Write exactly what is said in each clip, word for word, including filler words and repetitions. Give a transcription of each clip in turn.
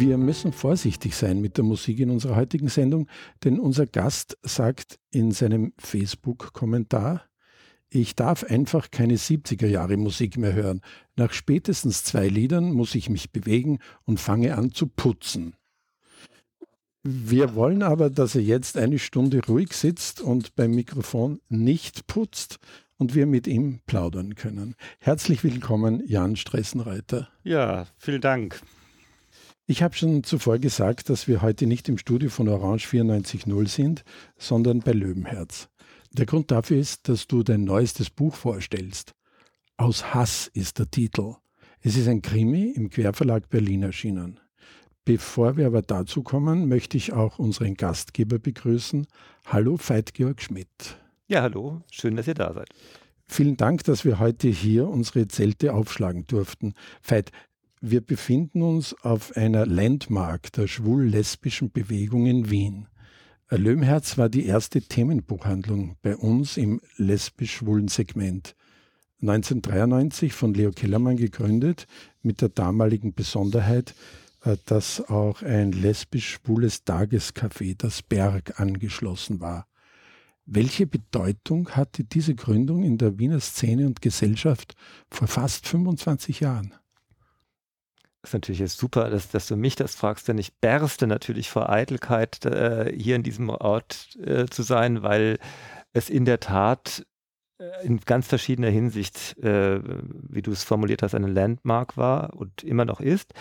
Wir müssen vorsichtig sein mit der Musik in unserer heutigen Sendung, denn unser Gast sagt in seinem Facebook-Kommentar, ich darf einfach keine siebziger-Jahre-Musik mehr hören. Nach spätestens zwei Liedern muss ich mich bewegen und fange an zu putzen. Wir wollen aber, dass er jetzt eine Stunde ruhig sitzt und beim Mikrofon nicht putzt und wir mit ihm plaudern können. Herzlich willkommen, Jan Stressenreuter. Ja, vielen Dank. Ich habe schon zuvor gesagt, dass wir heute nicht im Studio von Orange vierundneunzig Komma null sind, sondern bei Löwenherz. Der Grund dafür ist, dass du dein neuestes Buch vorstellst. Aus Hass ist der Titel. Es ist ein Krimi, im Querverlag Berlin erschienen. Bevor wir aber dazu kommen, möchte ich auch unseren Gastgeber begrüßen. Hallo, Veit Georg Schmidt. Ja, hallo. Schön, dass ihr da seid. Vielen Dank, dass wir heute hier unsere Zelte aufschlagen durften. Veit, wir befinden uns auf einer Landmark der schwul-lesbischen Bewegung in Wien. Löwenherz war die erste Themenbuchhandlung bei uns im lesbisch-schwulen Segment. neunzehnhundertdreiundneunzig von Leo Kellermann gegründet, mit der damaligen Besonderheit, dass auch ein lesbisch-schwules Tagescafé, das Berg, angeschlossen war. Welche Bedeutung hatte diese Gründung in der Wiener Szene und Gesellschaft vor fast fünfundzwanzig Jahren? Das ist natürlich jetzt super, dass, dass du mich das fragst, denn ich berste natürlich vor Eitelkeit, äh, hier in diesem Ort äh, zu sein, weil es in der Tat äh, in ganz verschiedener Hinsicht, äh, wie du es formuliert hast, eine Landmark war und immer noch ist.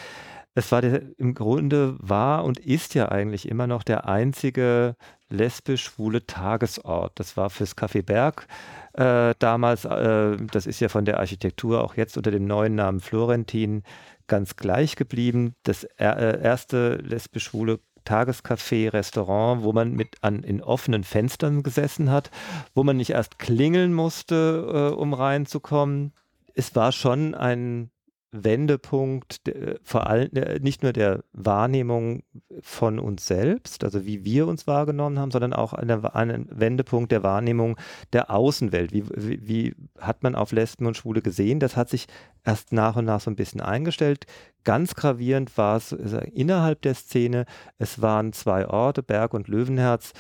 Es war der, im Grunde war und ist ja eigentlich immer noch der einzige lesbisch-schwule Tagesort. Das war fürs Café Berg äh, damals, äh, das ist ja von der Architektur auch jetzt unter dem neuen Namen Florentin ganz gleich geblieben. Das äh, erste lesbisch-schwule Tagescafé, Restaurant, wo man mit an, in offenen Fenstern gesessen hat, wo man nicht erst klingeln musste, äh, um reinzukommen. Es war schon ein Wendepunkt, vor allem nicht nur der Wahrnehmung von uns selbst, also wie wir uns wahrgenommen haben, sondern auch ein Wendepunkt der Wahrnehmung der Außenwelt. Wie, wie, wie hat man auf Lesben und Schwule gesehen? Das hat sich erst nach und nach so ein bisschen eingestellt. Ganz gravierend war es innerhalb der Szene. Es waren zwei Orte, Berg und Löwenherz,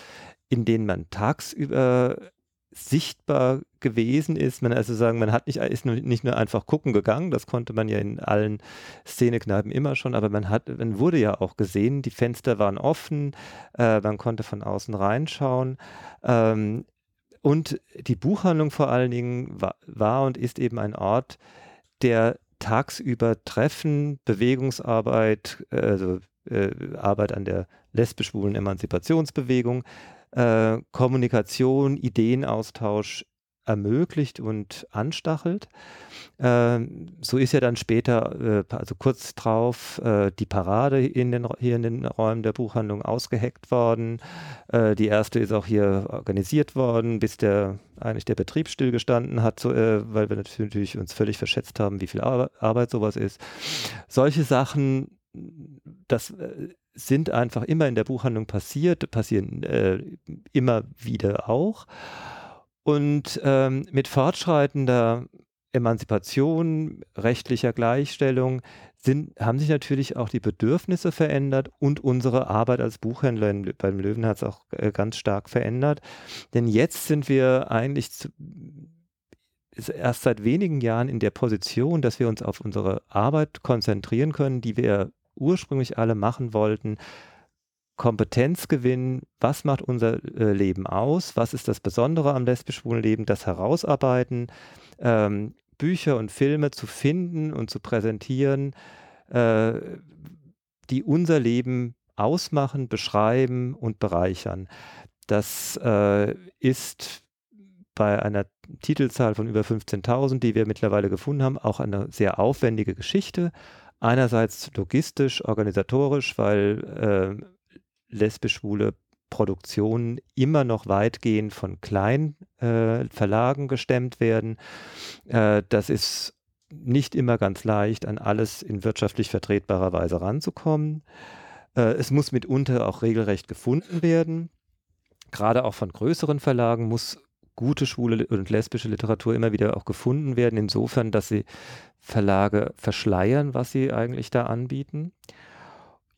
in denen man tagsüber sichtbar gewesen ist. Man also sagen, man hat nicht, ist nicht nur einfach gucken gegangen, das konnte man ja in allen Szenekneipen immer schon, aber man hat, man wurde ja auch gesehen, die Fenster waren offen, äh, man konnte von außen reinschauen. Ähm, und die Buchhandlung vor allen Dingen war, war und ist eben ein Ort, der tagsüber Treffen, Bewegungsarbeit, äh, also äh, Arbeit an der lesbisch-schwulen Emanzipationsbewegung, Äh, Kommunikation, Ideenaustausch ermöglicht und anstachelt. Ähm, so ist ja dann später, äh, also kurz drauf, äh, die Parade in den, hier in den Räumen der Buchhandlung ausgeheckt worden. Äh, die erste ist auch hier organisiert worden, bis der eigentlich der Betrieb stillgestanden hat, so, äh, weil wir natürlich uns völlig verschätzt haben, wie viel Ar- Arbeit sowas ist. Solche Sachen, das äh, sind einfach immer in der Buchhandlung passiert, passieren äh, immer wieder auch. Und ähm, mit fortschreitender Emanzipation, rechtlicher Gleichstellung sind, haben sich natürlich auch die Bedürfnisse verändert und unsere Arbeit als Buchhändler in, beim Löwenherz auch äh, ganz stark verändert. Denn jetzt sind wir eigentlich zu, erst seit wenigen Jahren in der Position, dass wir uns auf unsere Arbeit konzentrieren können, die wir ursprünglich alle machen wollten. Kompetenz gewinnen, was macht unser äh, Leben aus, was ist das Besondere am lesbisch-schwulen Leben, das herausarbeiten, ähm, Bücher und Filme zu finden und zu präsentieren, äh, die unser Leben ausmachen, beschreiben und bereichern. Das äh, ist bei einer Titelzahl von über fünfzehntausend, die wir mittlerweile gefunden haben, auch eine sehr aufwendige Geschichte. Einerseits logistisch, organisatorisch, weil äh, lesbisch-schwule Produktionen immer noch weitgehend von kleinen äh, Verlagen gestemmt werden. Äh, das ist nicht immer ganz leicht, an alles in wirtschaftlich vertretbarer Weise ranzukommen. Äh, es muss mitunter auch regelrecht gefunden werden. Gerade auch von größeren Verlagen muss gute schwule und lesbische Literatur immer wieder auch gefunden werden, insofern, dass sie Verlage verschleiern, was sie eigentlich da anbieten.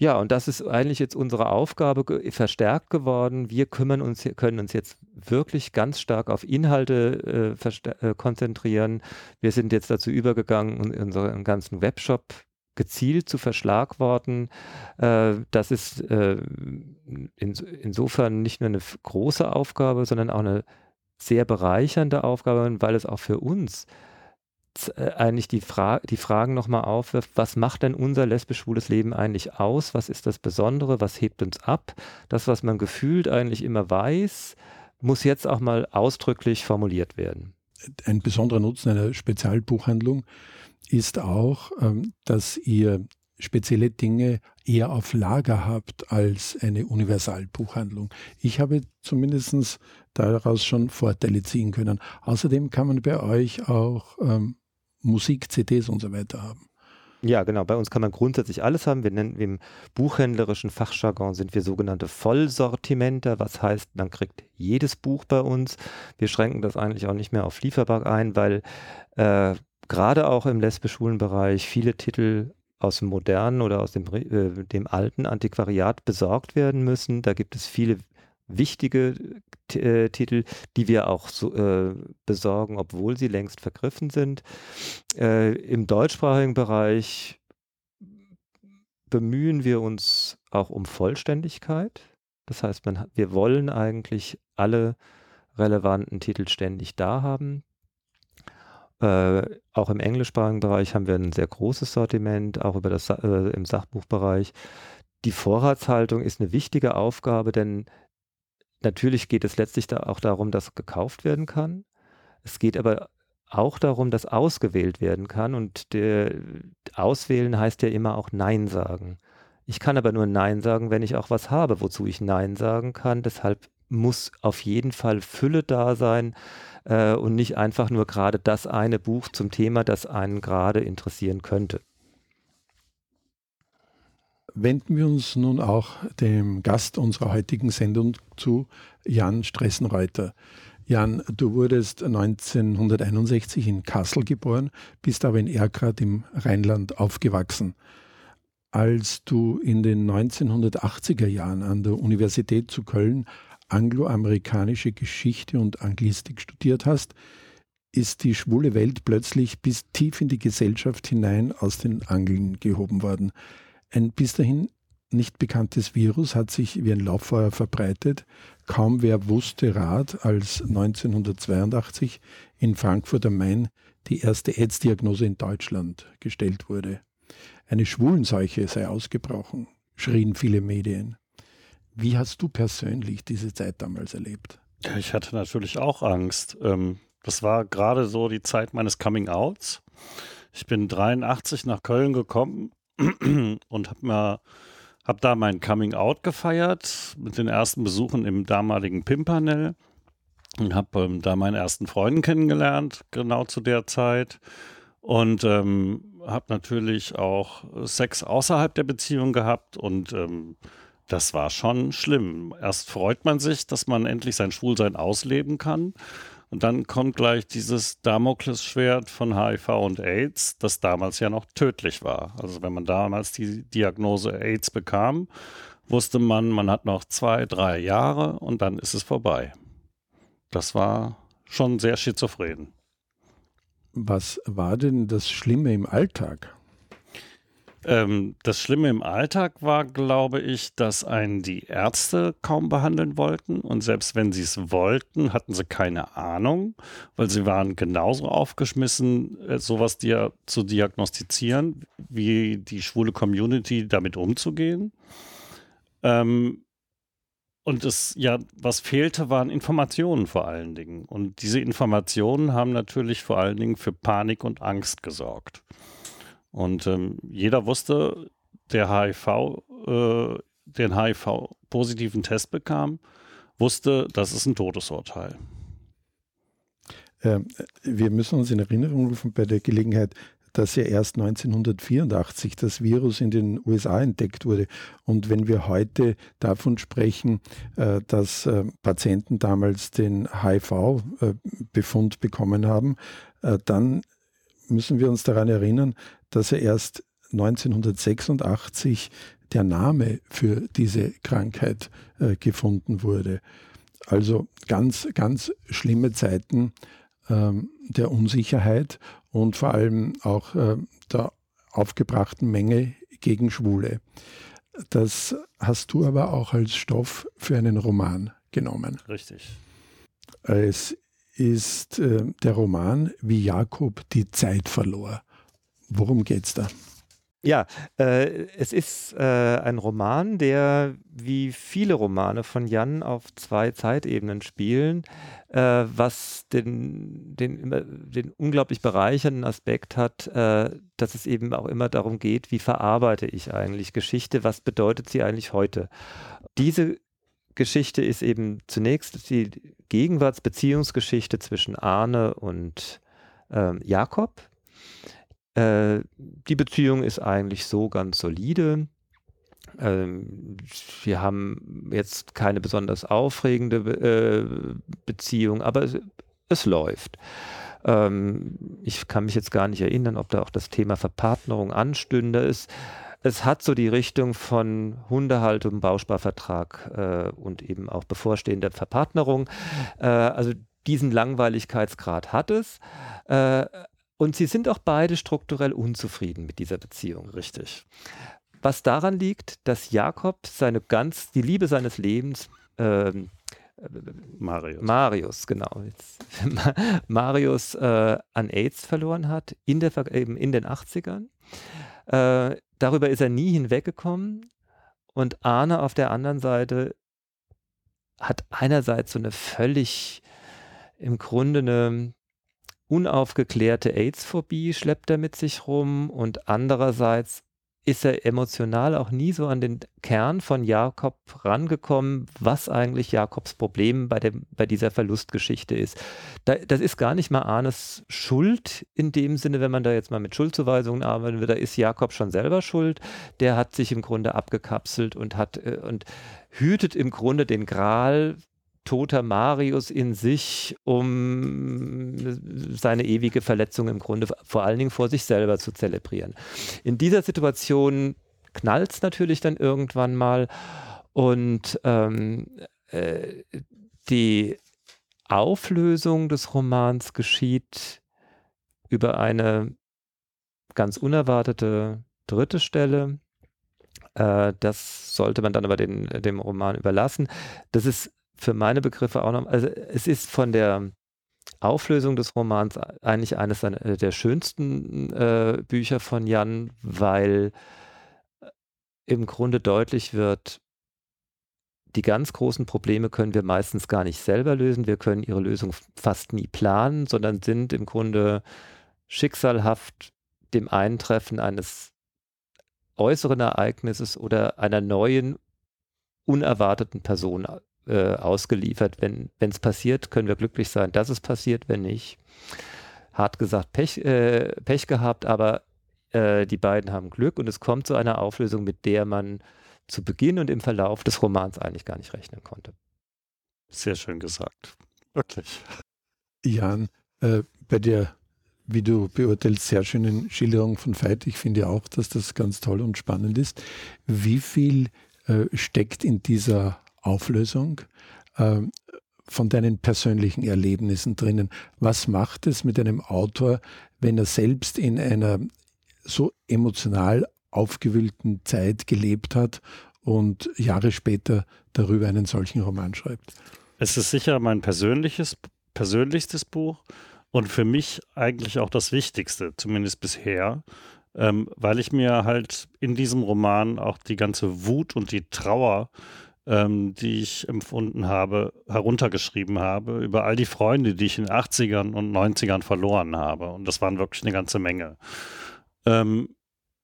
Ja, und das ist eigentlich jetzt unsere Aufgabe ge- verstärkt geworden. Wir kümmern uns, können uns jetzt wirklich ganz stark auf Inhalte äh, versta- äh, konzentrieren. Wir sind jetzt dazu übergegangen, unseren ganzen Webshop gezielt zu verschlagworten. Äh, das ist äh, in, insofern nicht nur eine große Aufgabe, sondern auch eine sehr bereichernde Aufgabe, weil es auch für uns eigentlich die, Fra- die Fragen nochmal aufwirft, was macht denn unser lesbisch-schwules Leben eigentlich aus? Was ist das Besondere? Was hebt uns ab? Das, was man gefühlt eigentlich immer weiß, muss jetzt auch mal ausdrücklich formuliert werden. Ein besonderer Nutzen einer Spezialbuchhandlung ist auch, dass ihr spezielle Dinge eher auf Lager habt als eine Universalbuchhandlung. Ich habe zumindest daraus schon Vorteile ziehen können. Außerdem kann man bei euch auch ähm, Musik, C Ds und so weiter haben. Ja, genau. Bei uns kann man grundsätzlich alles haben. Wir nennen im buchhändlerischen Fachjargon sind wir sogenannte Vollsortimenter. Was heißt, man kriegt jedes Buch bei uns. Wir schränken das eigentlich auch nicht mehr auf lieferbar ein, weil äh, gerade auch im lesbisch-schwulen Bereich viele Titel aus dem modernen oder aus dem, äh, dem alten Antiquariat besorgt werden müssen. Da gibt es viele wichtige t- äh, Titel, die wir auch so, äh, besorgen, obwohl sie längst vergriffen sind. Äh, im deutschsprachigen Bereich bemühen wir uns auch um Vollständigkeit. Das heißt, man, wir wollen eigentlich alle relevanten Titel ständig da haben. Äh, auch im englischsprachigen Bereich haben wir ein sehr großes Sortiment, auch über das, äh, im Sachbuchbereich. Die Vorratshaltung ist eine wichtige Aufgabe, denn natürlich geht es letztlich da auch darum, dass gekauft werden kann. Es geht aber auch darum, dass ausgewählt werden kann. Und der, auswählen heißt ja immer auch Nein sagen. Ich kann aber nur Nein sagen, wenn ich auch was habe, wozu ich Nein sagen kann. Deshalb muss auf jeden Fall Fülle da sein äh, und nicht einfach nur gerade das eine Buch zum Thema, das einen gerade interessieren könnte. Wenden wir uns nun auch dem Gast unserer heutigen Sendung zu, Jan Stressenreuter. Jan, du wurdest neunzehnhunderteinundsechzig in Kassel geboren, bist aber in Erkrath im Rheinland aufgewachsen. Als du in den neunzehnhundertachtziger Jahren an der Universität zu Köln angloamerikanische Geschichte und Anglistik studiert hast, ist die schwule Welt plötzlich bis tief in die Gesellschaft hinein aus den Angeln gehoben worden. Ein bis dahin nicht bekanntes Virus hat sich wie ein Lauffeuer verbreitet. Kaum wer wusste Rat, als neunzehnhundertzweiundachtzig in Frankfurt am Main die erste AIDS-Diagnose in Deutschland gestellt wurde. Eine Schwulenseuche sei ausgebrochen, schrien viele Medien. Wie hast du persönlich diese Zeit damals erlebt? Ich hatte natürlich auch Angst. Das war gerade so die Zeit meines Coming-Outs. Ich bin dreiundachtzig nach Köln gekommen und habe hab da mein Coming-Out gefeiert mit den ersten Besuchen im damaligen Pimpernel und habe da meinen ersten Freunden kennengelernt, genau zu der Zeit. Und ähm, habe natürlich auch Sex außerhalb der Beziehung gehabt und ähm, das war schon schlimm. Erst freut man sich, dass man endlich sein Schwulsein ausleben kann. Und dann kommt gleich dieses Damoklesschwert von H I V und AIDS, das damals ja noch tödlich war. Also wenn man damals die Diagnose AIDS bekam, wusste man, man hat noch zwei, drei Jahre und dann ist es vorbei. Das war schon sehr schizophren. Was war denn das Schlimme im Alltag? Ähm, das Schlimme im Alltag war, glaube ich, dass einen die Ärzte kaum behandeln wollten und selbst wenn sie es wollten, hatten sie keine Ahnung, weil sie waren genauso aufgeschmissen, sowas dir zu diagnostizieren, wie die schwule Community damit umzugehen. Ähm, und es, ja, was fehlte, waren Informationen vor allen Dingen und diese Informationen haben natürlich vor allen Dingen für Panik und Angst gesorgt. Und ähm, jeder wusste, der H I V, äh, den H I V-positiven Test bekam, wusste, das ist ein Todesurteil. Ähm, wir müssen uns in Erinnerung rufen bei der Gelegenheit, dass ja erst neunzehnhundertvierundachtzig das Virus in den U S A entdeckt wurde. Und wenn wir heute davon sprechen, äh, dass äh, Patienten damals den H I V-Befund äh, bekommen haben, äh, dann müssen wir uns daran erinnern, dass er erst neunzehnhundertsechsundachtzig der Name für diese Krankheit äh, gefunden wurde. Also ganz, ganz schlimme Zeiten ähm, der Unsicherheit und vor allem auch äh, der aufgebrachten Menge gegen Schwule. Das hast du aber auch als Stoff für einen Roman genommen. Richtig. Es ist äh, der Roman Wie Jakob die Zeit verlor. Worum geht's da? Ja, äh, es ist äh, ein Roman, der wie viele Romane von Jan auf zwei Zeitebenen spielen, äh, was den, den, den unglaublich bereichernden Aspekt hat, äh, dass es eben auch immer darum geht, wie verarbeite ich eigentlich Geschichte, was bedeutet sie eigentlich heute? Diese Geschichte ist eben zunächst die Gegenwartsbeziehungsgeschichte zwischen Arne und äh, Jakob. Äh, die Beziehung ist eigentlich so ganz solide. Ähm, wir haben jetzt keine besonders aufregende äh, Beziehung, aber es, es läuft. Ähm, ich kann mich jetzt gar nicht erinnern, ob da auch das Thema Verpartnerung anstünde. Es, es hat so die Richtung von Hundehaltung, Bausparvertrag äh, und eben auch bevorstehender Verpartnerung. Äh, also diesen Langweiligkeitsgrad hat es. Äh, Und sie sind auch beide strukturell unzufrieden mit dieser Beziehung. Richtig. Was daran liegt, dass Jakob seine ganz, die Liebe seines Lebens, ähm, Marius. Marius, genau. Jetzt, Marius äh, an AIDS verloren hat, in, der, eben in den achtzigern. Äh, darüber ist er nie hinweggekommen. Und Arne auf der anderen Seite hat einerseits so eine völlig, im Grunde eine unaufgeklärte AIDS-Phobie schleppt er mit sich rum und andererseits ist er emotional auch nie so an den Kern von Jakob rangekommen, was eigentlich Jakobs Problem bei, dem, bei dieser Verlustgeschichte ist. Da, das ist gar nicht mal Arnes Schuld in dem Sinne, wenn man da jetzt mal mit Schuldzuweisungen arbeiten will, da ist Jakob schon selber schuld, der hat sich im Grunde abgekapselt und, hat, und hütet im Grunde den Gral toter Marius in sich, um seine ewige Verletzung im Grunde vor allen Dingen vor sich selber zu zelebrieren. In dieser Situation knallt es natürlich dann irgendwann mal und ähm, äh, die Auflösung des Romans geschieht über eine ganz unerwartete dritte Stelle. Äh, das sollte man dann aber den, dem Roman überlassen. Das ist für meine Begriffe auch noch, also es ist von der Auflösung des Romans eigentlich eines der schönsten äh, Bücher von Jan, weil im Grunde deutlich wird, die ganz großen Probleme können wir meistens gar nicht selber lösen, wir können ihre Lösung fast nie planen, sondern sind im Grunde schicksalhaft dem Eintreffen eines äußeren Ereignisses oder einer neuen, unerwarteten Person Äh, ausgeliefert. Wenn es passiert, können wir glücklich sein, dass es passiert, wenn nicht. Hart gesagt, Pech, äh, Pech gehabt, aber äh, die beiden haben Glück und es kommt zu einer Auflösung, mit der man zu Beginn und im Verlauf des Romans eigentlich gar nicht rechnen konnte. Sehr schön gesagt. Wirklich. Jan, äh, bei der, wie du beurteilst, sehr schönen Schilderung von Veit, ich finde auch, dass das ganz toll und spannend ist. Wie viel äh, steckt in dieser Auflösung äh, von deinen persönlichen Erlebnissen drinnen? Was macht es mit einem Autor, wenn er selbst in einer so emotional aufgewühlten Zeit gelebt hat und Jahre später darüber einen solchen Roman schreibt? Es ist sicher mein persönliches, persönlichstes Buch und für mich eigentlich auch das Wichtigste, zumindest bisher, ähm, weil ich mir halt in diesem Roman auch die ganze Wut und die Trauer, die ich empfunden habe, heruntergeschrieben habe, über all die Freunde, die ich in den achtzigern und neunzigern verloren habe. Und das waren wirklich eine ganze Menge. Ähm,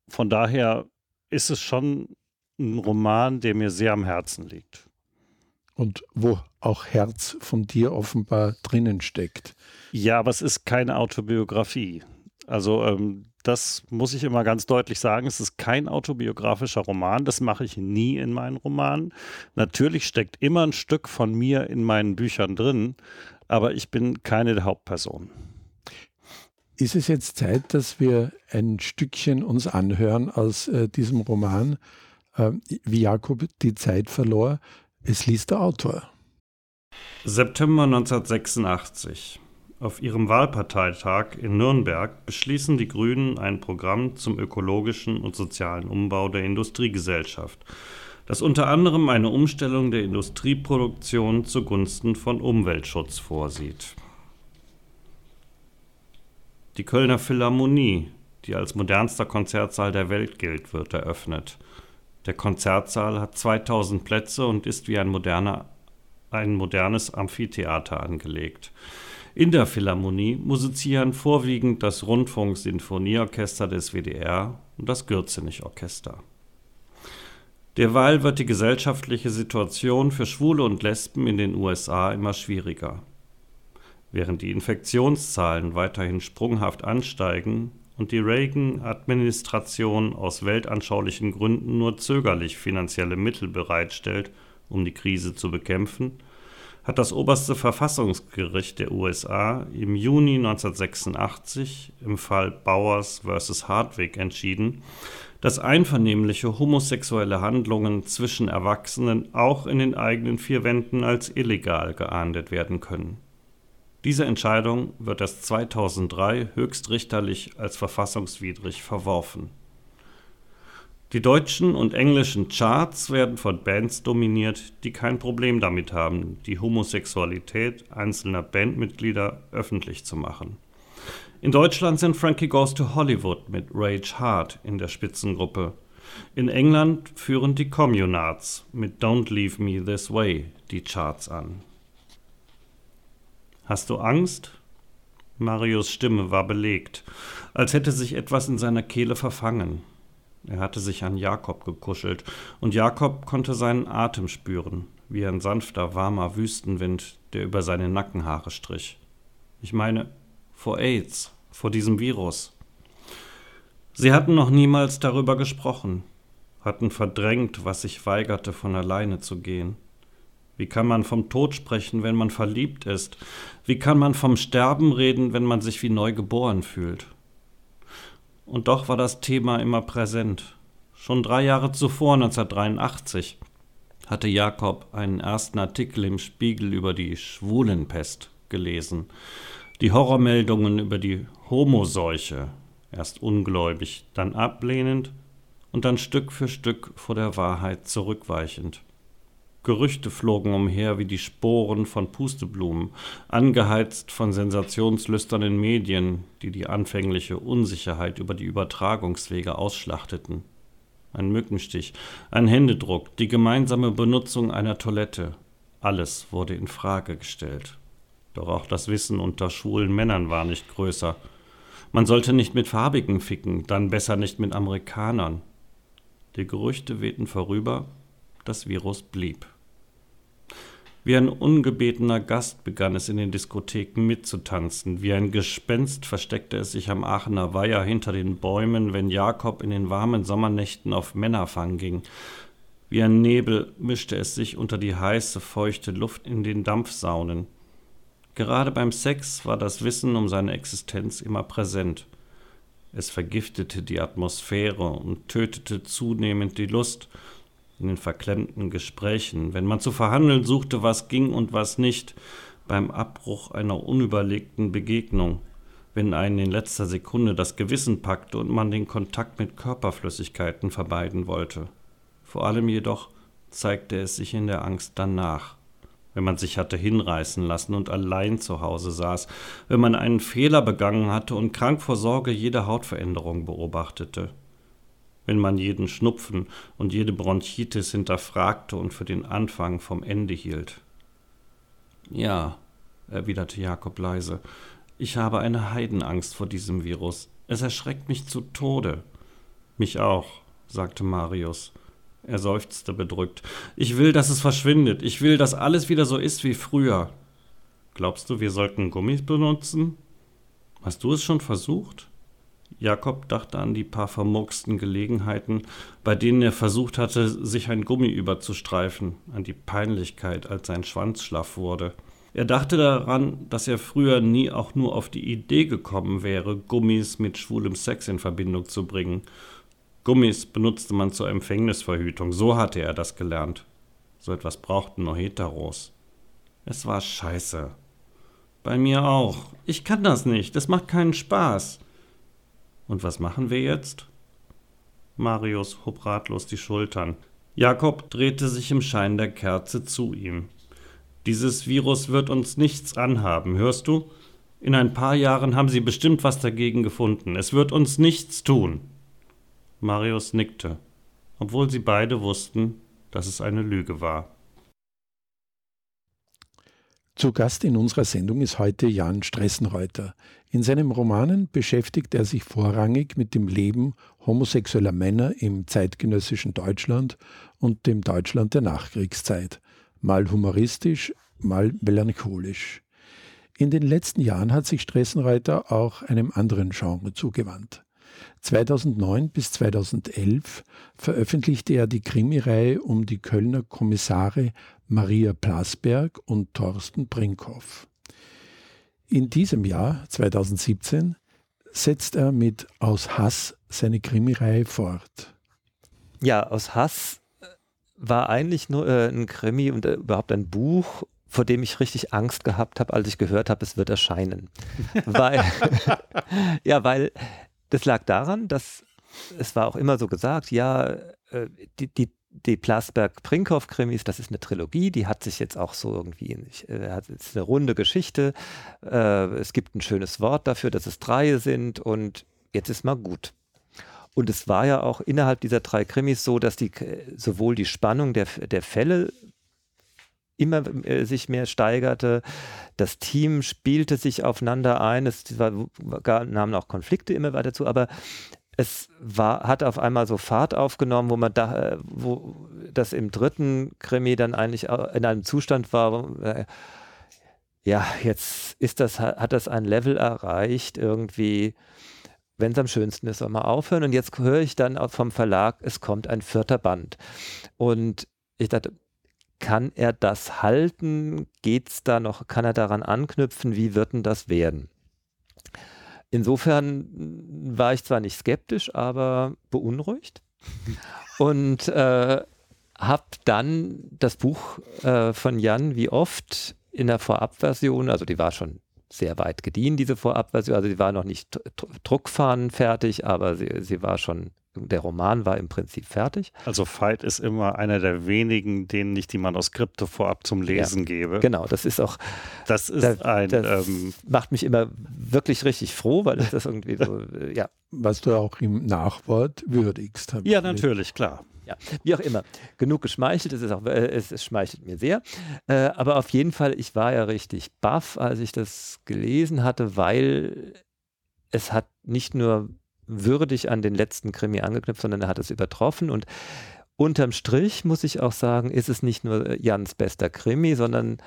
von daher ist es schon ein Roman, der mir sehr am Herzen liegt. Und wo auch Herz von dir offenbar drinnen steckt. Ja, aber es ist keine Autobiografie. Also ähm, das muss ich immer ganz deutlich sagen, es ist kein autobiografischer Roman, das mache ich nie in meinen Romanen. Natürlich steckt immer ein Stück von mir in meinen Büchern drin, aber ich bin keine Hauptperson. Ist es jetzt Zeit, dass wir ein Stückchen uns anhören aus äh, diesem Roman, äh, Wie Jakob die Zeit verlor. Es liest der Autor. September neunzehnhundertsechsundachtzig. Auf ihrem Wahlparteitag in Nürnberg beschließen die Grünen ein Programm zum ökologischen und sozialen Umbau der Industriegesellschaft, das unter anderem eine Umstellung der Industrieproduktion zugunsten von Umweltschutz vorsieht. Die Kölner Philharmonie, die als modernster Konzertsaal der Welt gilt, wird eröffnet. Der Konzertsaal hat zweitausend Plätze und ist wie ein, moderner, ein modernes Amphitheater angelegt. In der Philharmonie musizieren vorwiegend das Rundfunk-Sinfonieorchester des W D R und das Gürzenich-Orchester. Derweil wird die gesellschaftliche Situation für Schwule und Lesben in den U S A immer schwieriger. Während die Infektionszahlen weiterhin sprunghaft ansteigen und die Reagan-Administration aus weltanschaulichen Gründen nur zögerlich finanzielle Mittel bereitstellt, um die Krise zu bekämpfen, hat das oberste Verfassungsgericht der U S A im Juni neunzehnhundertsechsundachtzig im Fall Bowers versus. Hardwick entschieden, dass einvernehmliche homosexuelle Handlungen zwischen Erwachsenen auch in den eigenen vier Wänden als illegal geahndet werden können. Diese Entscheidung wird erst zweitausenddrei höchstrichterlich als verfassungswidrig verworfen. Die deutschen und englischen Charts werden von Bands dominiert, die kein Problem damit haben, die Homosexualität einzelner Bandmitglieder öffentlich zu machen. In Deutschland sind Frankie Goes to Hollywood mit Rage Hard in der Spitzengruppe. In England führen die Communards mit Don't Leave Me This Way die Charts an. Hast du Angst? Marius' Stimme war belegt, als hätte sich etwas in seiner Kehle verfangen. Er hatte sich an Jakob gekuschelt, und Jakob konnte seinen Atem spüren, wie ein sanfter, warmer Wüstenwind, der über seine Nackenhaare strich. Ich meine, vor AIDS, vor diesem Virus. Sie hatten noch niemals darüber gesprochen, hatten verdrängt, was sich weigerte, von alleine zu gehen. Wie kann man vom Tod sprechen, wenn man verliebt ist? Wie kann man vom Sterben reden, wenn man sich wie neu geboren fühlt? Und doch war das Thema immer präsent. Schon drei Jahre zuvor, neunzehnhundertdreiundachtzig, hatte Jakob einen ersten Artikel im Spiegel über die Schwulenpest gelesen. Die Horrormeldungen über die Homoseuche, erst ungläubig, dann ablehnend und dann Stück für Stück vor der Wahrheit zurückweichend. Gerüchte flogen umher wie die Sporen von Pusteblumen, angeheizt von sensationslüsternen Medien, die die anfängliche Unsicherheit über die Übertragungswege ausschlachteten. Ein Mückenstich, ein Händedruck, die gemeinsame Benutzung einer Toilette. Alles wurde in Frage gestellt. Doch auch das Wissen unter schwulen Männern war nicht größer. Man sollte nicht mit Farbigen ficken, dann besser nicht mit Amerikanern. Die Gerüchte wehten vorüber, das Virus blieb. Wie ein ungebetener Gast begann es in den Diskotheken mitzutanzen. Wie ein Gespenst versteckte es sich am Aachener Weiher hinter den Bäumen, wenn Jakob in den warmen Sommernächten auf Männerfang ging. Wie ein Nebel mischte es sich unter die heiße, feuchte Luft in den Dampfsaunen. Gerade beim Sex war das Wissen um seine Existenz immer präsent. Es vergiftete die Atmosphäre und tötete zunehmend die Lust. In den verklemmten Gesprächen, wenn man zu verhandeln suchte, was ging und was nicht, beim Abbruch einer unüberlegten Begegnung, wenn einen in letzter Sekunde das Gewissen packte und man den Kontakt mit Körperflüssigkeiten vermeiden wollte. Vor allem jedoch zeigte es sich in der Angst danach, wenn man sich hatte hinreißen lassen und allein zu Hause saß, wenn man einen Fehler begangen hatte und krank vor Sorge jede Hautveränderung beobachtete. Wenn man jeden Schnupfen und jede Bronchitis hinterfragte und für den Anfang vom Ende hielt. Ja, erwiderte Jakob leise, ich habe eine Heidenangst vor diesem Virus. Es erschreckt mich zu Tode. Mich auch, sagte Marius. Er seufzte bedrückt. Ich will, dass es verschwindet. Ich will, dass alles wieder so ist wie früher. Glaubst du, wir sollten Gummis benutzen? Hast du es schon versucht? Jakob dachte an die paar vermurksten Gelegenheiten, bei denen er versucht hatte, sich ein Gummi überzustreifen, an die Peinlichkeit, als sein Schwanz schlaff wurde. Er dachte daran, dass er früher nie auch nur auf die Idee gekommen wäre, Gummis mit schwulem Sex in Verbindung zu bringen. Gummis benutzte man zur Empfängnisverhütung, so hatte er das gelernt. So etwas brauchten nur Heteros. Es war scheiße. Bei mir auch. Ich kann das nicht, das macht keinen Spaß. Und was machen wir jetzt? Marius hob ratlos die Schultern. Jakob drehte sich im Schein der Kerze zu ihm. Dieses Virus wird uns nichts anhaben, hörst du? In ein paar Jahren haben sie bestimmt was dagegen gefunden. Es wird uns nichts tun. Marius nickte, obwohl sie beide wussten, dass es eine Lüge war. Zu Gast in unserer Sendung ist heute Jan Stressenreuter. In seinen Romanen beschäftigt er sich vorrangig mit dem Leben homosexueller Männer im zeitgenössischen Deutschland und dem Deutschland der Nachkriegszeit. Mal humoristisch, mal melancholisch. In den letzten Jahren hat sich Stressenreuter auch einem anderen Genre zugewandt. zweitausendneun bis zweitausendelf veröffentlichte er die Krimireihe um die Kölner Kommissare Maria Plasberg und Thorsten Brinkhoff. In diesem Jahr, zweitausendsiebzehn, setzt er mit Aus Hass seine Krimireihe fort. Ja, Aus Hass war eigentlich nur äh, ein Krimi und äh, überhaupt ein Buch, vor dem ich richtig Angst gehabt habe, als ich gehört habe, es wird erscheinen. weil, ja, weil das lag daran, dass es war auch immer so gesagt, ja, die, die, die Plasberg-Brinkhoff-Krimis, das ist eine Trilogie, die hat sich jetzt auch so irgendwie, es äh, ist eine runde Geschichte, äh, es gibt ein schönes Wort dafür, dass es drei sind und jetzt ist mal gut. Und es war ja auch innerhalb dieser drei Krimis so, dass die sowohl die Spannung der, der Fälle immer äh, sich mehr steigerte. Das Team spielte sich aufeinander ein. Es war, gar, nahmen auch Konflikte immer weiter zu, aber es war, hat auf einmal so Fahrt aufgenommen, wo man da, wo das im dritten Krimi dann eigentlich in einem Zustand war, wo, äh, ja, jetzt ist das, hat das ein Level erreicht irgendwie, wenn es am schönsten ist, soll man aufhören. Und jetzt höre ich dann vom Verlag, es kommt ein vierter Band. Und ich dachte, kann er das halten? Geht's da noch? Kann er daran anknüpfen? Wie wird denn das werden? Insofern war ich zwar nicht skeptisch, aber beunruhigt und äh, habe dann das Buch äh, von Jan, wie oft, in der Vorabversion, also die war schon sehr weit gediehen, diese Vorabversion, also die war noch nicht druckfahnenfertig, aber sie, sie war schon. Der Roman war im Prinzip fertig. Also Veit ist immer einer der wenigen, denen ich die Manuskripte vorab zum Lesen ja, gebe. Genau, das ist auch. Das ist das, ein. Das ähm, macht mich immer wirklich richtig froh, weil das irgendwie so. Ja. Was du auch im Nachwort würdigst. Ja, natürlich, klar. Ja, wie auch immer. Genug geschmeichelt, es, ist auch, äh, es, es schmeichelt mir sehr. Äh, aber auf jeden Fall, ich war ja richtig baff, als ich das gelesen hatte, weil es hat nicht nur würdig an den letzten Krimi angeknüpft, sondern er hat es übertroffen und unterm Strich, muss ich auch sagen, ist es nicht nur Jans bester Krimi, sondern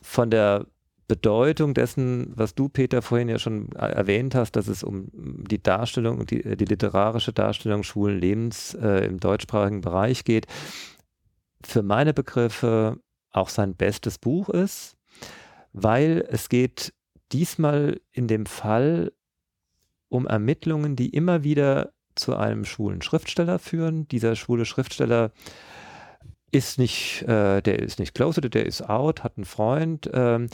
von der Bedeutung dessen, was du, Peter, vorhin ja schon erwähnt hast, dass es um die Darstellung, die, die literarische Darstellung schwulen Lebens äh, im deutschsprachigen Bereich geht, für meine Begriffe auch sein bestes Buch ist, weil es geht diesmal in dem Fall um Ermittlungen, die immer wieder zu einem schwulen Schriftsteller führen. Dieser schwule Schriftsteller ist nicht, äh, der ist nicht closeted, der ist out, hat einen Freund, ähm,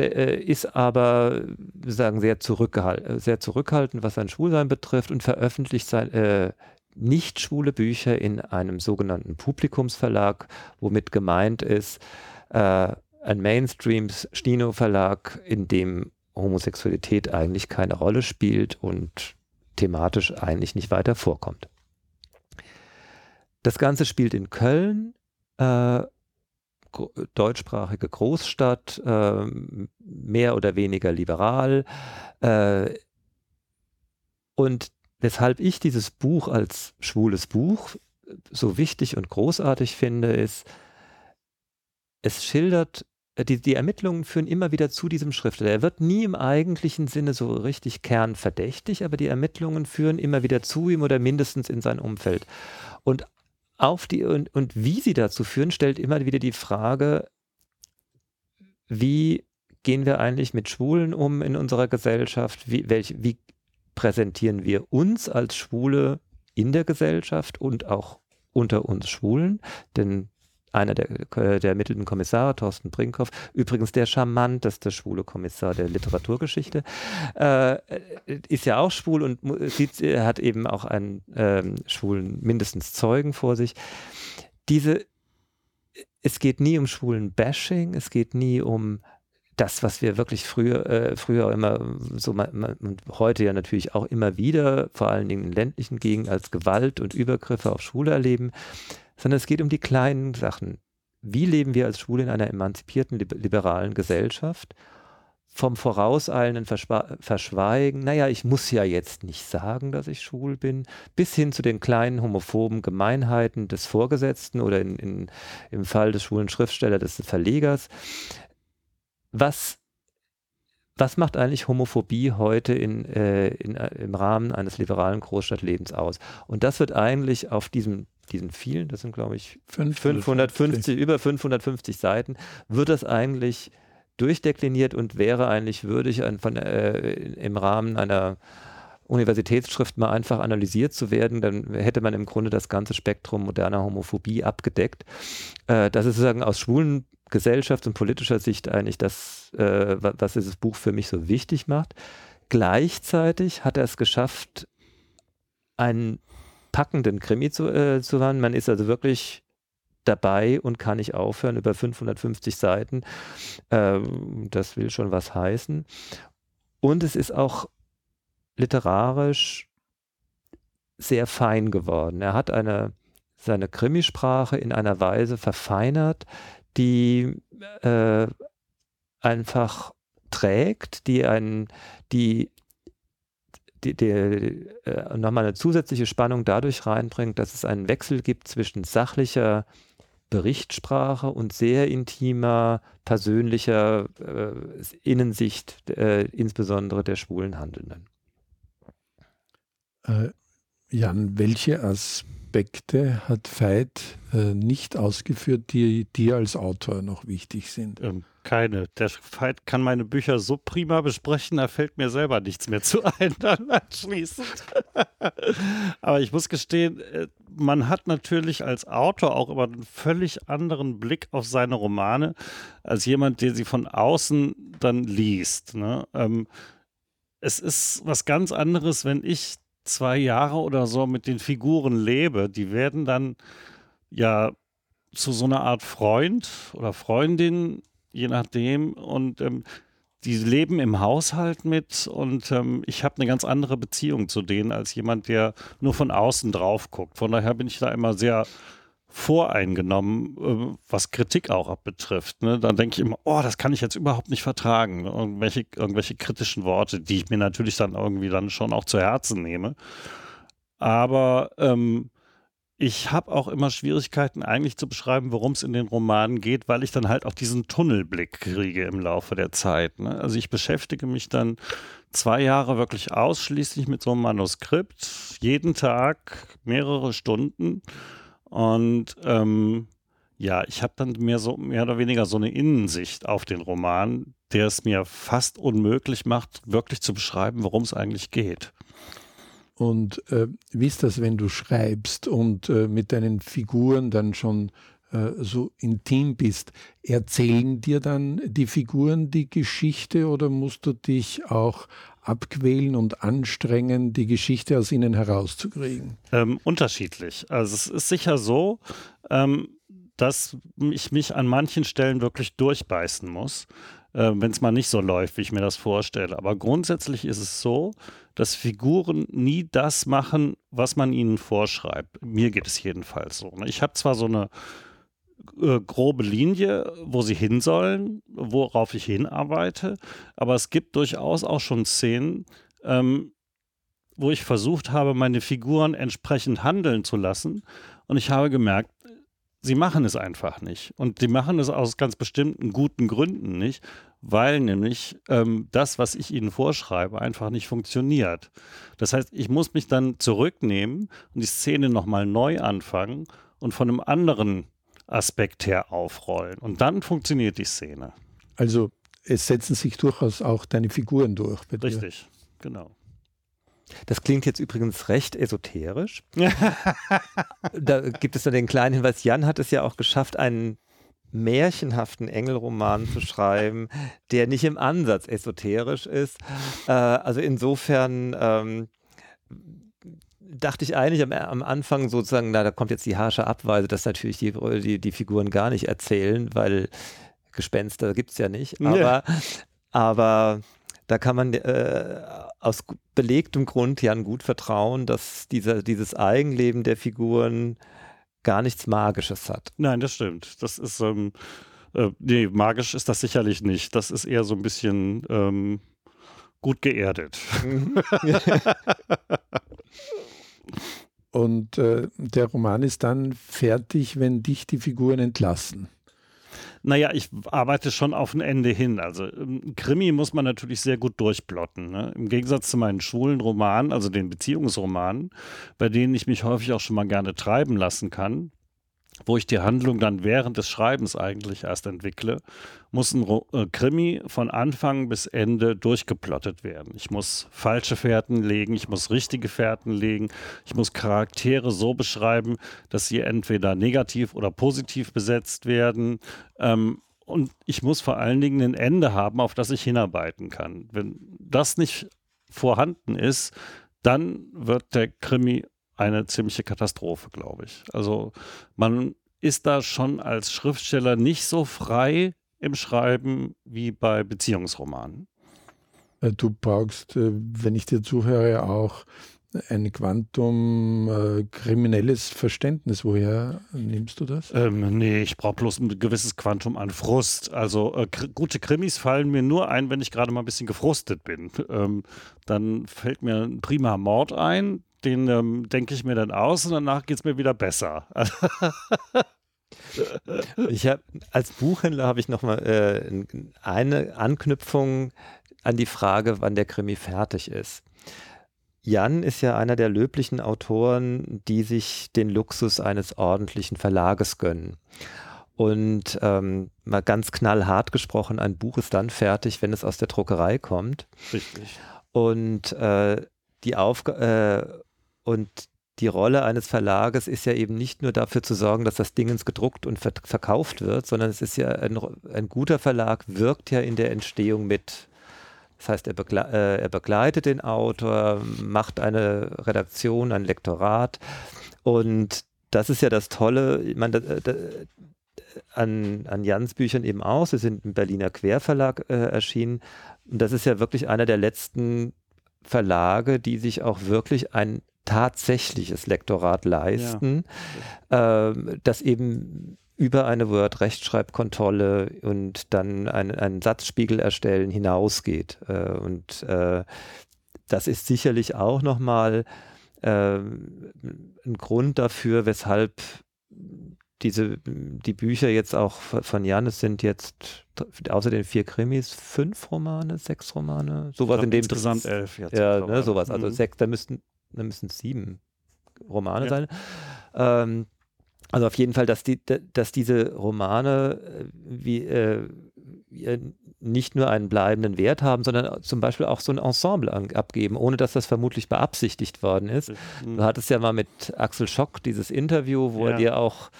äh, ist aber, sagen, sehr, zurückgehal- sehr zurückhaltend, was sein Schwulsein betrifft und veröffentlicht sein, äh, nicht schwule Bücher in einem sogenannten Publikumsverlag, womit gemeint ist, äh, ein Mainstream-Stino-Verlag, in dem Homosexualität eigentlich keine Rolle spielt und thematisch eigentlich nicht weiter vorkommt. Das Ganze spielt in Köln, äh, deutschsprachige Großstadt, äh, mehr oder weniger liberal. Äh, und weshalb ich dieses Buch als schwules Buch so wichtig und großartig finde, ist, es schildert Die, die Ermittlungen führen immer wieder zu diesem Schriftsteller. Er wird nie im eigentlichen Sinne so richtig kernverdächtig, aber die Ermittlungen führen immer wieder zu ihm oder mindestens in sein Umfeld. Und, auf die, und, und wie sie dazu führen, stellt immer wieder die Frage, wie gehen wir eigentlich mit Schwulen um in unserer Gesellschaft? Wie, welch, wie präsentieren wir uns als Schwule in der Gesellschaft und auch unter uns Schwulen, denn einer der, der ermittelnden Kommissare, Thorsten Brinkhoff, übrigens der charmanteste schwule Kommissar der Literaturgeschichte, äh, ist ja auch schwul und sieht, hat eben auch einen ähm, schwulen mindestens Zeugen vor sich. Diese, es geht nie um schwulen Bashing, es geht nie um das, was wir wirklich früher, äh, früher immer so man, man, und heute ja natürlich auch immer wieder, vor allen Dingen in ländlichen Gegenden, als Gewalt und Übergriffe auf Schwule erleben, sondern es geht um die kleinen Sachen. Wie leben wir als Schwule in einer emanzipierten, liberalen Gesellschaft? Vom vorauseilenden Verschwa- Verschweigen, naja, ich muss ja jetzt nicht sagen, dass ich schwul bin, bis hin zu den kleinen homophoben Gemeinheiten des Vorgesetzten oder in, in, im Fall des schwulen Schriftstellers, des Verlegers. Was, was macht eigentlich Homophobie heute in, äh, in, im Rahmen eines liberalen Großstadtlebens aus? Und das wird eigentlich auf diesem, diesen vielen, das sind glaube ich fünfhundertfünfzig, fünfhundertfünfzig über fünfhundertfünfzig Seiten, wird das eigentlich durchdekliniert und wäre eigentlich würdig, ein, von, äh, im Rahmen einer Universitätsschrift mal einfach analysiert zu werden, dann hätte man im Grunde das ganze Spektrum moderner Homophobie abgedeckt. Äh, das ist sozusagen aus schwulen Gesellschafts- und politischer Sicht eigentlich das, äh, was dieses Buch für mich so wichtig macht. Gleichzeitig hat er es geschafft, einen packenden Krimi zu, äh, zu wandeln. Man ist also wirklich dabei und kann nicht aufhören über fünfhundertfünfzig Seiten. Ähm, das will schon was heißen. Und es ist auch literarisch sehr fein geworden. Er hat eine, seine Krimisprache in einer Weise verfeinert, die äh, einfach trägt, die einen, die, die, die äh, nochmal eine zusätzliche Spannung dadurch reinbringt, dass es einen Wechsel gibt zwischen sachlicher Berichtssprache und sehr intimer, persönlicher äh, Innensicht, äh, insbesondere der schwulen Handelnden. Äh, Jan, welche Aspekte hat Veit äh, nicht ausgeführt, die dir als Autor noch wichtig sind? Ähm, keine. Der Veit kann meine Bücher so prima besprechen, da fällt mir selber nichts mehr zu ein, dann anschließend. Aber ich muss gestehen, man hat natürlich als Autor auch immer einen völlig anderen Blick auf seine Romane, als jemand, der sie von außen dann liest. Ne? Ähm, es ist was ganz anderes, wenn ich zwei Jahre oder so mit den Figuren lebe, die werden dann ja zu so einer Art Freund oder Freundin, je nachdem, und ähm, die leben im Haushalt mit und ähm, ich habe eine ganz andere Beziehung zu denen als jemand, der nur von außen drauf guckt. Von daher bin ich da immer sehr voreingenommen, was Kritik auch betrifft. Ne? Dann denke ich immer, oh, das kann ich jetzt überhaupt nicht vertragen. Irgendwelche, irgendwelche kritischen Worte, die ich mir natürlich dann irgendwie dann schon auch zu Herzen nehme. Aber ähm, ich habe auch immer Schwierigkeiten eigentlich zu beschreiben, worum es in den Romanen geht, weil ich dann halt auch diesen Tunnelblick kriege im Laufe der Zeit. Ne? Also ich beschäftige mich dann zwei Jahre wirklich ausschließlich mit so einem Manuskript, jeden Tag mehrere Stunden. Und ähm, ja, ich habe dann mehr, so, mehr oder weniger so eine Innensicht auf den Roman, der es mir fast unmöglich macht, wirklich zu beschreiben, worum es eigentlich geht. Und äh, wie ist das, wenn du schreibst und äh, mit deinen Figuren dann schon äh, so intim bist? Erzählen dir dann die Figuren die Geschichte oder musst du dich auch abquälen und anstrengen, die Geschichte aus ihnen herauszukriegen? Ähm, unterschiedlich. Also es ist sicher so, ähm, dass ich mich an manchen Stellen wirklich durchbeißen muss, äh, wenn es mal nicht so läuft, wie ich mir das vorstelle. Aber grundsätzlich ist es so, dass Figuren nie das machen, was man ihnen vorschreibt. Mir geht es jedenfalls so. Ne? Ich habe zwar so eine grobe Linie, wo sie hin sollen, worauf ich hinarbeite. Aber es gibt durchaus auch schon Szenen, ähm, wo ich versucht habe, meine Figuren entsprechend handeln zu lassen. Und ich habe gemerkt, sie machen es einfach nicht. Und sie machen es aus ganz bestimmten guten Gründen nicht, weil nämlich ähm, das, was ich ihnen vorschreibe, einfach nicht funktioniert. Das heißt, ich muss mich dann zurücknehmen und die Szene nochmal neu anfangen und von einem anderen Aspekt her aufrollen. Und dann funktioniert die Szene. Also es setzen sich durchaus auch deine Figuren durch. Richtig, genau. Das klingt jetzt übrigens recht esoterisch. Da gibt es dann den kleinen Hinweis, Jan hat es ja auch geschafft, einen märchenhaften Engelroman zu schreiben, der nicht im Ansatz esoterisch ist. Äh, also insofern ähm, dachte ich eigentlich am, am Anfang sozusagen, na, da kommt jetzt die harsche Abweise, dass natürlich die, die, die Figuren gar nicht erzählen, weil Gespenster gibt es ja nicht. Aber, nee. aber da kann man äh, aus belegtem Grund Jan gut vertrauen, dass dieser, dieses Eigenleben der Figuren gar nichts Magisches hat. Nein, das stimmt. Das ist, ähm, äh, nee, magisch ist das sicherlich nicht. Das ist eher so ein bisschen ähm, gut geerdet. Und äh, der Roman ist dann fertig, wenn dich die Figuren entlassen. Naja, ich arbeite schon auf ein Ende hin. Also Krimi muss man natürlich sehr gut durchplotten. Ne? Im Gegensatz zu meinen schwulen Romanen, also den Beziehungsromanen, bei denen ich mich häufig auch schon mal gerne treiben lassen kann, wo ich die Handlung dann während des Schreibens eigentlich erst entwickle, muss ein Ro- äh, Krimi von Anfang bis Ende durchgeplottet werden. Ich muss falsche Fährten legen, ich muss richtige Fährten legen, ich muss Charaktere so beschreiben, dass sie entweder negativ oder positiv besetzt werden. Ähm, und ich muss vor allen Dingen ein Ende haben, auf das ich hinarbeiten kann. Wenn das nicht vorhanden ist, dann wird der Krimi eine ziemliche Katastrophe, glaube ich. Also man ist da schon als Schriftsteller nicht so frei im Schreiben wie bei Beziehungsromanen. Du brauchst, wenn ich dir zuhöre, auch ein Quantum äh, kriminelles Verständnis. Woher nimmst du das? Ähm, nee, ich brauche bloß ein gewisses Quantum an Frust. Also äh, k- gute Krimis fallen mir nur ein, wenn ich gerade mal ein bisschen gefrustet bin. Ähm, dann fällt mir ein prima Mord ein, den ähm, denke ich mir dann aus und danach geht es mir wieder besser. Ich hab, als Buchhändler habe ich nochmal äh, eine Anknüpfung an die Frage, wann der Krimi fertig ist. Jan ist ja einer der löblichen Autoren, die sich den Luxus eines ordentlichen Verlages gönnen. Und ähm, mal ganz knallhart gesprochen, ein Buch ist dann fertig, wenn es aus der Druckerei kommt. Richtig. Und äh, die Aufgabe äh, und die Rolle eines Verlages ist ja eben nicht nur dafür zu sorgen, dass das Dingens gedruckt und ver- verkauft wird, sondern es ist ja ein, ein guter Verlag wirkt ja in der Entstehung mit. Das heißt, er, begle- äh, er begleitet den Autor, macht eine Redaktion, ein Lektorat. Und das ist ja das Tolle, ich meine, da, da, an, an Jans Büchern eben auch. Sie sind im Berliner Querverlag äh, erschienen. Und das ist ja wirklich einer der letzten Verlage, die sich auch wirklich ein tatsächliches Lektorat leisten, ja. ähm, das eben über eine Word-Rechtschreibkontrolle und dann ein, einen Satzspiegel erstellen hinausgeht. Äh, und äh, das ist sicherlich auch nochmal äh, ein Grund dafür, weshalb diese, die Bücher jetzt auch von Jan, es sind jetzt außer den vier Krimis fünf Romane, sechs Romane, sowas glaub, in dem insgesamt drin, elf jetzt. Ja, ne, sowas. Also mhm. sechs, da müssten da müssen sieben Romane ja. sein. Ähm, also auf jeden Fall, dass die, dass diese Romane wie, äh, nicht nur einen bleibenden Wert haben, sondern zum Beispiel auch so ein Ensemble an, abgeben, ohne dass das vermutlich beabsichtigt worden ist. Mhm. Du hattest ja mal mit Axel Schock dieses Interview, wo ja. er dir auch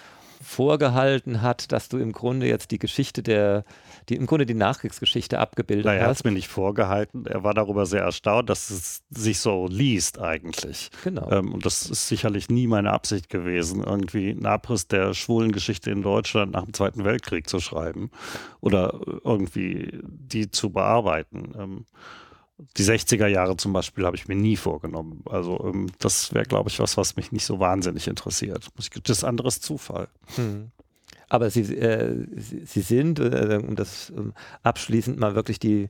vorgehalten hat, dass du im Grunde jetzt die Geschichte der, die im Grunde die Nachkriegsgeschichte abgebildet naja, hast. Er hat es mir nicht vorgehalten. Er war darüber sehr erstaunt, dass es sich so liest eigentlich. Genau. Ähm, und das ist sicherlich nie meine Absicht gewesen, irgendwie einen Abriss der schwulen Geschichte in Deutschland nach dem Zweiten Weltkrieg zu schreiben oder irgendwie die zu bearbeiten. Ähm, die sechziger Jahre zum Beispiel habe ich mir nie vorgenommen. Also ähm, das wäre, glaube ich, was, was mich nicht so wahnsinnig interessiert. Das ist anderes Zufall. Hm. Aber sie, äh, sie, sie sind, äh, um das äh, abschließend mal wirklich die,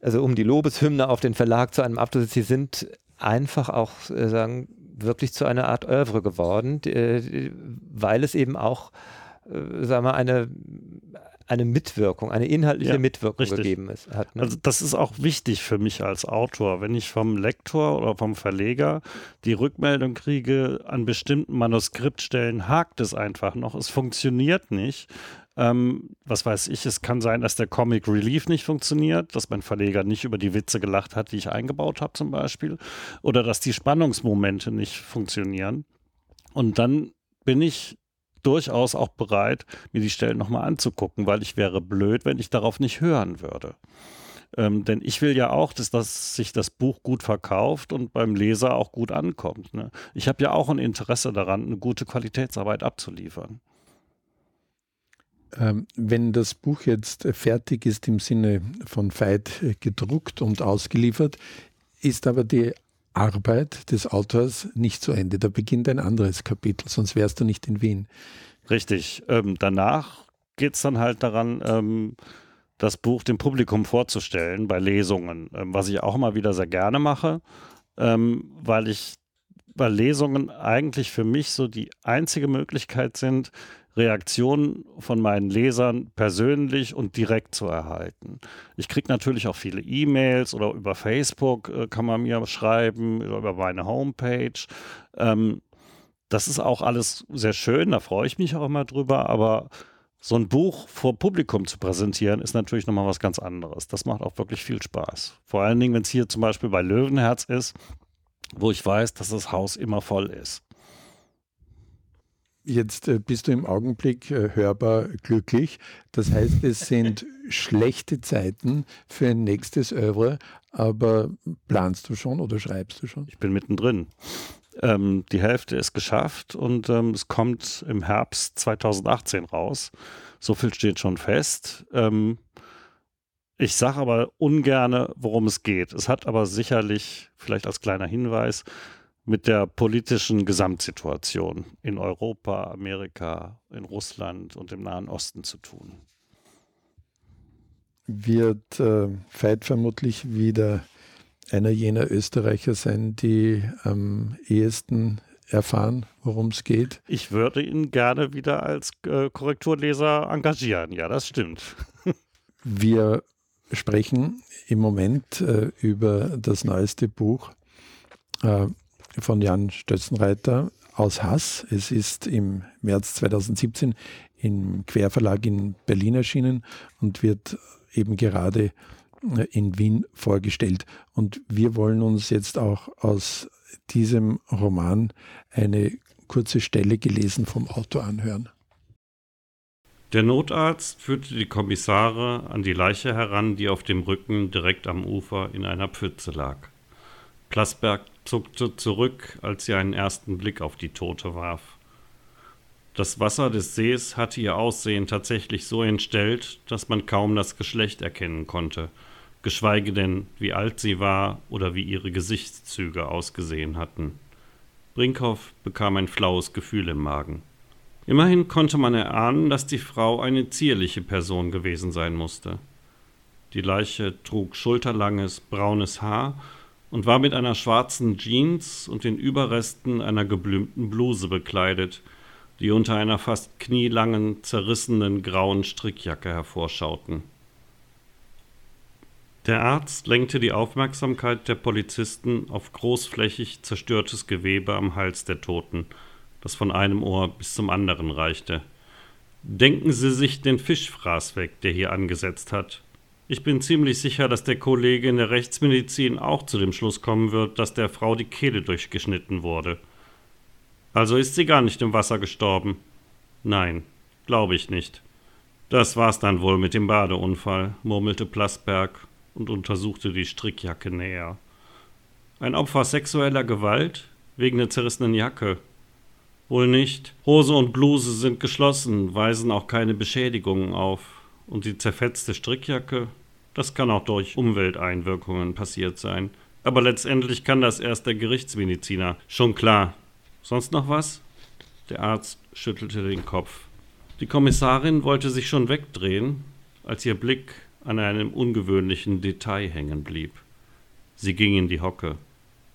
also um die Lobeshymne auf den Verlag zu einem Abschluss, sie sind einfach auch, äh, sagen, wirklich zu einer Art Oeuvre geworden, die, die, weil es eben auch, äh, sagen wir mal, eine, eine Mitwirkung, eine inhaltliche ja, Mitwirkung richtig. gegeben ist. Hat, ne? Also das ist auch wichtig für mich als Autor. Wenn ich vom Lektor oder vom Verleger die Rückmeldung kriege, an bestimmten Manuskriptstellen hakt es einfach noch, es funktioniert nicht. Ähm, was weiß ich, es kann sein, dass der Comic Relief nicht funktioniert, dass mein Verleger nicht über die Witze gelacht hat, die ich eingebaut habe zum Beispiel, oder dass die Spannungsmomente nicht funktionieren. Und dann bin ich durchaus auch bereit, mir die Stellen nochmal anzugucken, weil ich wäre blöd, wenn ich darauf nicht hören würde. Ähm, denn ich will ja auch, dass, dass sich das Buch gut verkauft und beim Leser auch gut ankommt. Ne? Ich habe ja auch ein Interesse daran, eine gute Qualitätsarbeit abzuliefern. Wenn das Buch jetzt fertig ist, im Sinne von Veit gedruckt und ausgeliefert, ist aber die Arbeit des Autors nicht zu Ende. Da beginnt ein anderes Kapitel, sonst wärst du nicht in Wien. Richtig. Ähm, danach geht es dann halt daran, ähm, das Buch dem Publikum vorzustellen bei Lesungen, ähm, was ich auch immer wieder sehr gerne mache, ähm, weil ich, weil Lesungen eigentlich für mich so die einzige Möglichkeit sind, Reaktionen von meinen Lesern persönlich und direkt zu erhalten. Ich kriege natürlich auch viele E-Mails oder über Facebook äh, kann man mir schreiben, oder über meine Homepage. Ähm, das ist auch alles sehr schön, da freue ich mich auch immer drüber, aber so ein Buch vor Publikum zu präsentieren, ist natürlich nochmal was ganz anderes. Das macht auch wirklich viel Spaß. Vor allen Dingen, wenn es hier zum Beispiel bei Löwenherz ist, wo ich weiß, dass das Haus immer voll ist. Jetzt bist du im Augenblick hörbar glücklich. Das heißt, es sind schlechte Zeiten für ein nächstes Oeuvre, aber planst du schon oder schreibst du schon? Ich bin mittendrin. Ähm, die Hälfte ist geschafft und ähm, es kommt im Herbst zweitausendachtzehn raus. So viel steht schon fest. Ähm, ich sage aber ungerne, worum es geht. Es hat aber sicherlich, vielleicht als kleiner Hinweis, mit der politischen Gesamtsituation in Europa, Amerika, in Russland und im Nahen Osten zu tun. Wird äh, Veit vermutlich wieder einer jener Österreicher sein, die am ehesten erfahren, worum es geht? Ich würde ihn gerne wieder als äh, Korrekturleser engagieren. Ja, das stimmt. Wir sprechen im Moment äh, über das neueste Buch äh, von Jan Stressenreuter, Aus Hass. Es ist im März zweitausendsiebzehn im Querverlag in Berlin erschienen und wird eben gerade in Wien vorgestellt. Und wir wollen uns jetzt auch aus diesem Roman eine kurze Stelle, gelesen vom Autor, anhören. Der Notarzt führte die Kommissare an die Leiche heran, die auf dem Rücken direkt am Ufer in einer Pfütze lag. Plasberg zuckte zurück, als sie einen ersten Blick auf die Tote warf. Das Wasser des Sees hatte ihr Aussehen tatsächlich so entstellt, dass man kaum das Geschlecht erkennen konnte, geschweige denn, wie alt sie war oder wie ihre Gesichtszüge ausgesehen hatten. Brinkhoff bekam ein flaues Gefühl im Magen. Immerhin konnte man erahnen, dass die Frau eine zierliche Person gewesen sein musste. Die Leiche trug schulterlanges, braunes Haar und war mit einer schwarzen Jeans und den Überresten einer geblümten Bluse bekleidet, die unter einer fast knielangen, zerrissenen grauen Strickjacke hervorschauten. Der Arzt lenkte die Aufmerksamkeit der Polizisten auf großflächig zerstörtes Gewebe am Hals der Toten, das von einem Ohr bis zum anderen reichte. »Denken Sie sich den Fischfraß weg, der hier angesetzt hat. Ich bin ziemlich sicher, dass der Kollege in der Rechtsmedizin auch zu dem Schluss kommen wird, dass der Frau die Kehle durchgeschnitten wurde. Also ist sie gar nicht im Wasser gestorben? Nein, glaube ich nicht. Das war's dann wohl mit dem Badeunfall«, murmelte Plasberg und untersuchte die Strickjacke näher. »Ein Opfer sexueller Gewalt? Wegen der zerrissenen Jacke? Wohl nicht. Hose und Bluse sind geschlossen, weisen auch keine Beschädigungen auf. Und die zerfetzte Strickjacke, das kann auch durch Umwelteinwirkungen passiert sein. Aber letztendlich kann das erst der Gerichtsmediziner. Schon klar. Sonst noch was?« Der Arzt schüttelte den Kopf. Die Kommissarin wollte sich schon wegdrehen, als ihr Blick an einem ungewöhnlichen Detail hängen blieb. Sie ging in die Hocke.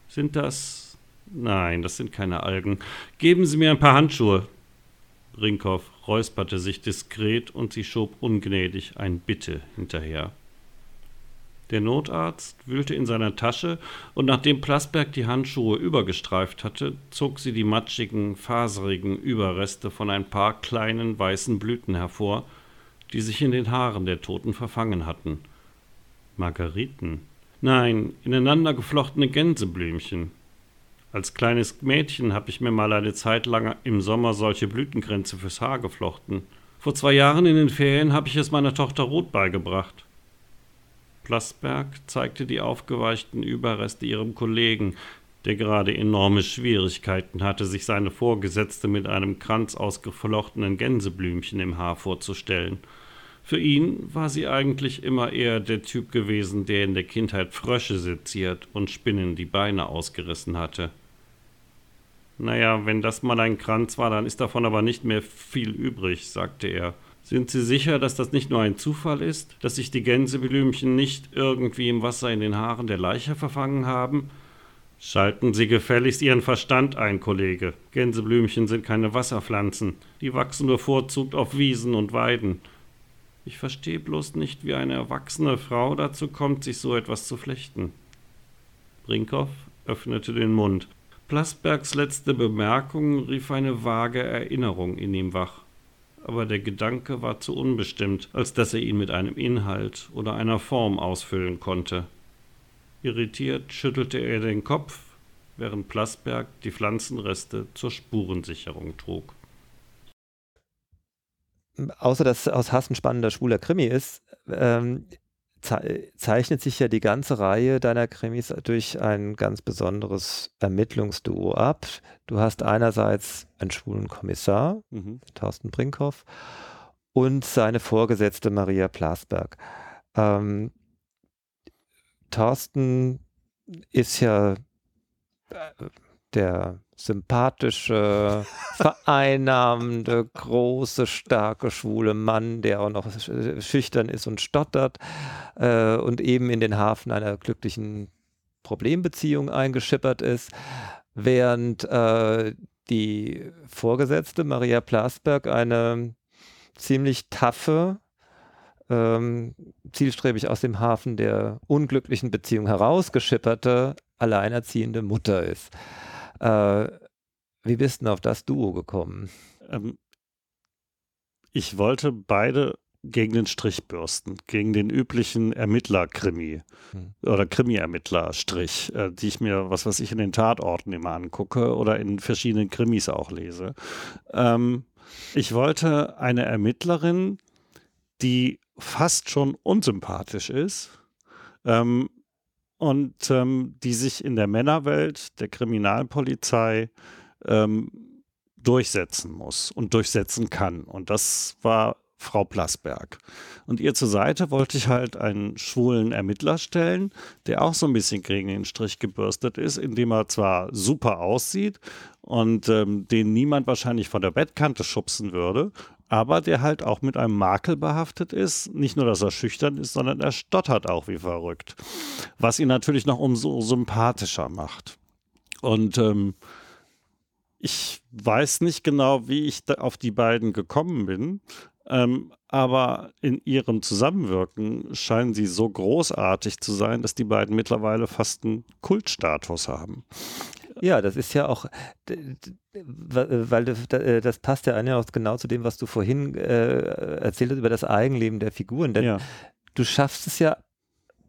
»Sind das? Nein, das sind keine Algen. Geben Sie mir ein paar Handschuhe.« Brinkhoff räusperte sich diskret und sie schob ungnädig ein Bitte hinterher. Der Notarzt wühlte in seiner Tasche und nachdem Plasberg die Handschuhe übergestreift hatte, zog sie die matschigen, faserigen Überreste von ein paar kleinen weißen Blüten hervor, die sich in den Haaren der Toten verfangen hatten. Margeriten? Nein, ineinander geflochtene Gänseblümchen. Als kleines Mädchen habe ich mir mal eine Zeit lang im Sommer solche Blütenkränze fürs Haar geflochten. Vor zwei Jahren in den Ferien habe ich es meiner Tochter Ruth beigebracht. Plasberg zeigte die aufgeweichten Überreste ihrem Kollegen, der gerade enorme Schwierigkeiten hatte, sich seine Vorgesetzte mit einem Kranz aus geflochtenen Gänseblümchen im Haar vorzustellen. Für ihn war sie eigentlich immer eher der Typ gewesen, der in der Kindheit Frösche seziert und Spinnen die Beine ausgerissen hatte. »Naja, wenn das mal ein Kranz war, dann ist davon aber nicht mehr viel übrig«, sagte er. »Sind Sie sicher, dass das nicht nur ein Zufall ist, dass sich die Gänseblümchen nicht irgendwie im Wasser in den Haaren der Leiche verfangen haben?« »Schalten Sie gefälligst Ihren Verstand ein, Kollege. Gänseblümchen sind keine Wasserpflanzen. Die wachsen bevorzugt auf Wiesen und Weiden. Ich verstehe bloß nicht, wie eine erwachsene Frau dazu kommt, sich so etwas zu flechten.« Brinkhoff öffnete den Mund. Plasbergs letzte Bemerkung rief eine vage Erinnerung in ihm wach. Aber der Gedanke war zu unbestimmt, als dass er ihn mit einem Inhalt oder einer Form ausfüllen konnte. Irritiert schüttelte er den Kopf, während Plasberg die Pflanzenreste zur Spurensicherung trug. Außer dass Aus Hass ein spannender schwuler Krimi ist, ähm, ze- zeichnet sich ja die ganze Reihe deiner Krimis durch ein ganz besonderes Ermittlungsduo ab. Du hast einerseits einen schwulen Kommissar, mhm. Thorsten Brinkhoff, und seine Vorgesetzte Maria Plasberg. Ähm, Thorsten ist ja der sympathische, vereinnahmende, große, starke, schwule Mann, der auch noch schüchtern ist und stottert äh, und eben in den Hafen einer glücklichen Problembeziehung eingeschippert ist, während äh, die Vorgesetzte Maria Plasberg eine ziemlich taffe, ähm, zielstrebig aus dem Hafen der unglücklichen Beziehung herausgeschipperte, alleinerziehende Mutter ist. Wie bist du denn auf das Duo gekommen? Ähm, ich wollte beide gegen den Strich bürsten, gegen den üblichen Ermittler-Krimi hm. oder Krimi-Ermittler-Strich, äh, die ich mir, was weiß ich, in den Tatorten immer angucke oder in verschiedenen Krimis auch lese. Ähm, ich wollte eine Ermittlerin, die fast schon unsympathisch ist, ähm, Und ähm, die sich in der Männerwelt der Kriminalpolizei ähm, durchsetzen muss und durchsetzen kann. Und das war Frau Plasberg. Und ihr zur Seite wollte ich halt einen schwulen Ermittler stellen, der auch so ein bisschen gegen den Strich gebürstet ist, indem er zwar super aussieht und ähm, den niemand wahrscheinlich von der Bettkante schubsen würde, aber der halt auch mit einem Makel behaftet ist. Nicht nur, dass er schüchtern ist, sondern er stottert auch wie verrückt. Was ihn natürlich noch umso sympathischer macht. Und ähm, ich weiß nicht genau, wie ich da auf die beiden gekommen bin, ähm, aber in ihrem Zusammenwirken scheinen sie so großartig zu sein, dass die beiden mittlerweile fast einen Kultstatus haben. Ja, das ist ja auch, weil das passt ja auch genau zu dem, was du vorhin äh, erzählt hast über das Eigenleben der Figuren. Denn ja. Du schaffst es ja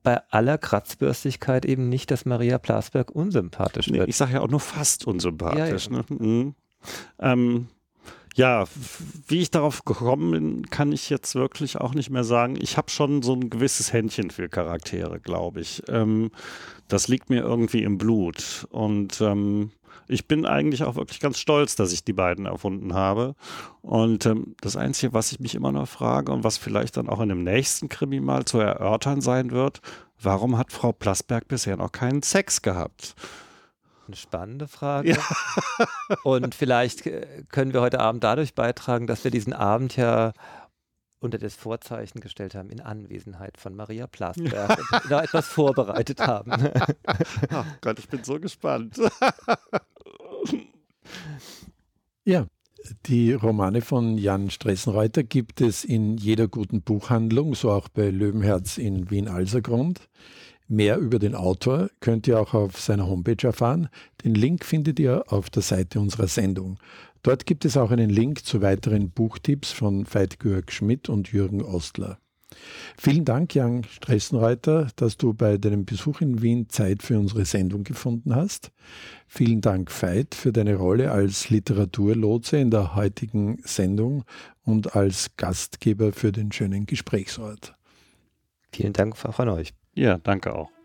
bei aller Kratzbürstigkeit eben nicht, dass Maria Plasberg unsympathisch nee, wird. Ich sage ja auch nur fast unsympathisch. Ja, ja. Ne? Mhm. Ähm, ja, wie ich darauf gekommen bin, kann ich jetzt wirklich auch nicht mehr sagen. Ich habe schon so ein gewisses Händchen für Charaktere, glaube ich. Ähm, das liegt mir irgendwie im Blut. Und ähm, ich bin eigentlich auch wirklich ganz stolz, dass ich die beiden erfunden habe. Und ähm, das Einzige, was ich mich immer noch frage und was vielleicht dann auch in dem nächsten Krimi mal zu erörtern sein wird, warum hat Frau Plasberg bisher noch keinen Sex gehabt? Eine spannende Frage. Ja. Und vielleicht können wir heute Abend dadurch beitragen, dass wir diesen Abend ja unter das Vorzeichen gestellt haben, in Anwesenheit von Maria Plasberg und da etwas vorbereitet haben. Ach Gott, ich bin so gespannt. Ja, Die Romane von Jan Stressenreuter gibt es in jeder guten Buchhandlung, so auch bei Löwenherz in Wien-Alsergrund. Mehr über den Autor könnt ihr auch auf seiner Homepage erfahren. Den Link findet ihr auf der Seite unserer Sendung. Dort gibt es auch einen Link zu weiteren Buchtipps von Veit Georg Schmidt und Jürgen Ostler. Vielen Dank, Jan Stressenreuter, dass du bei deinem Besuch in Wien Zeit für unsere Sendung gefunden hast. Vielen Dank, Veit, für deine Rolle als Literaturlotse in der heutigen Sendung und als Gastgeber für den schönen Gesprächsort. Vielen Dank auch an euch. Ja, danke auch.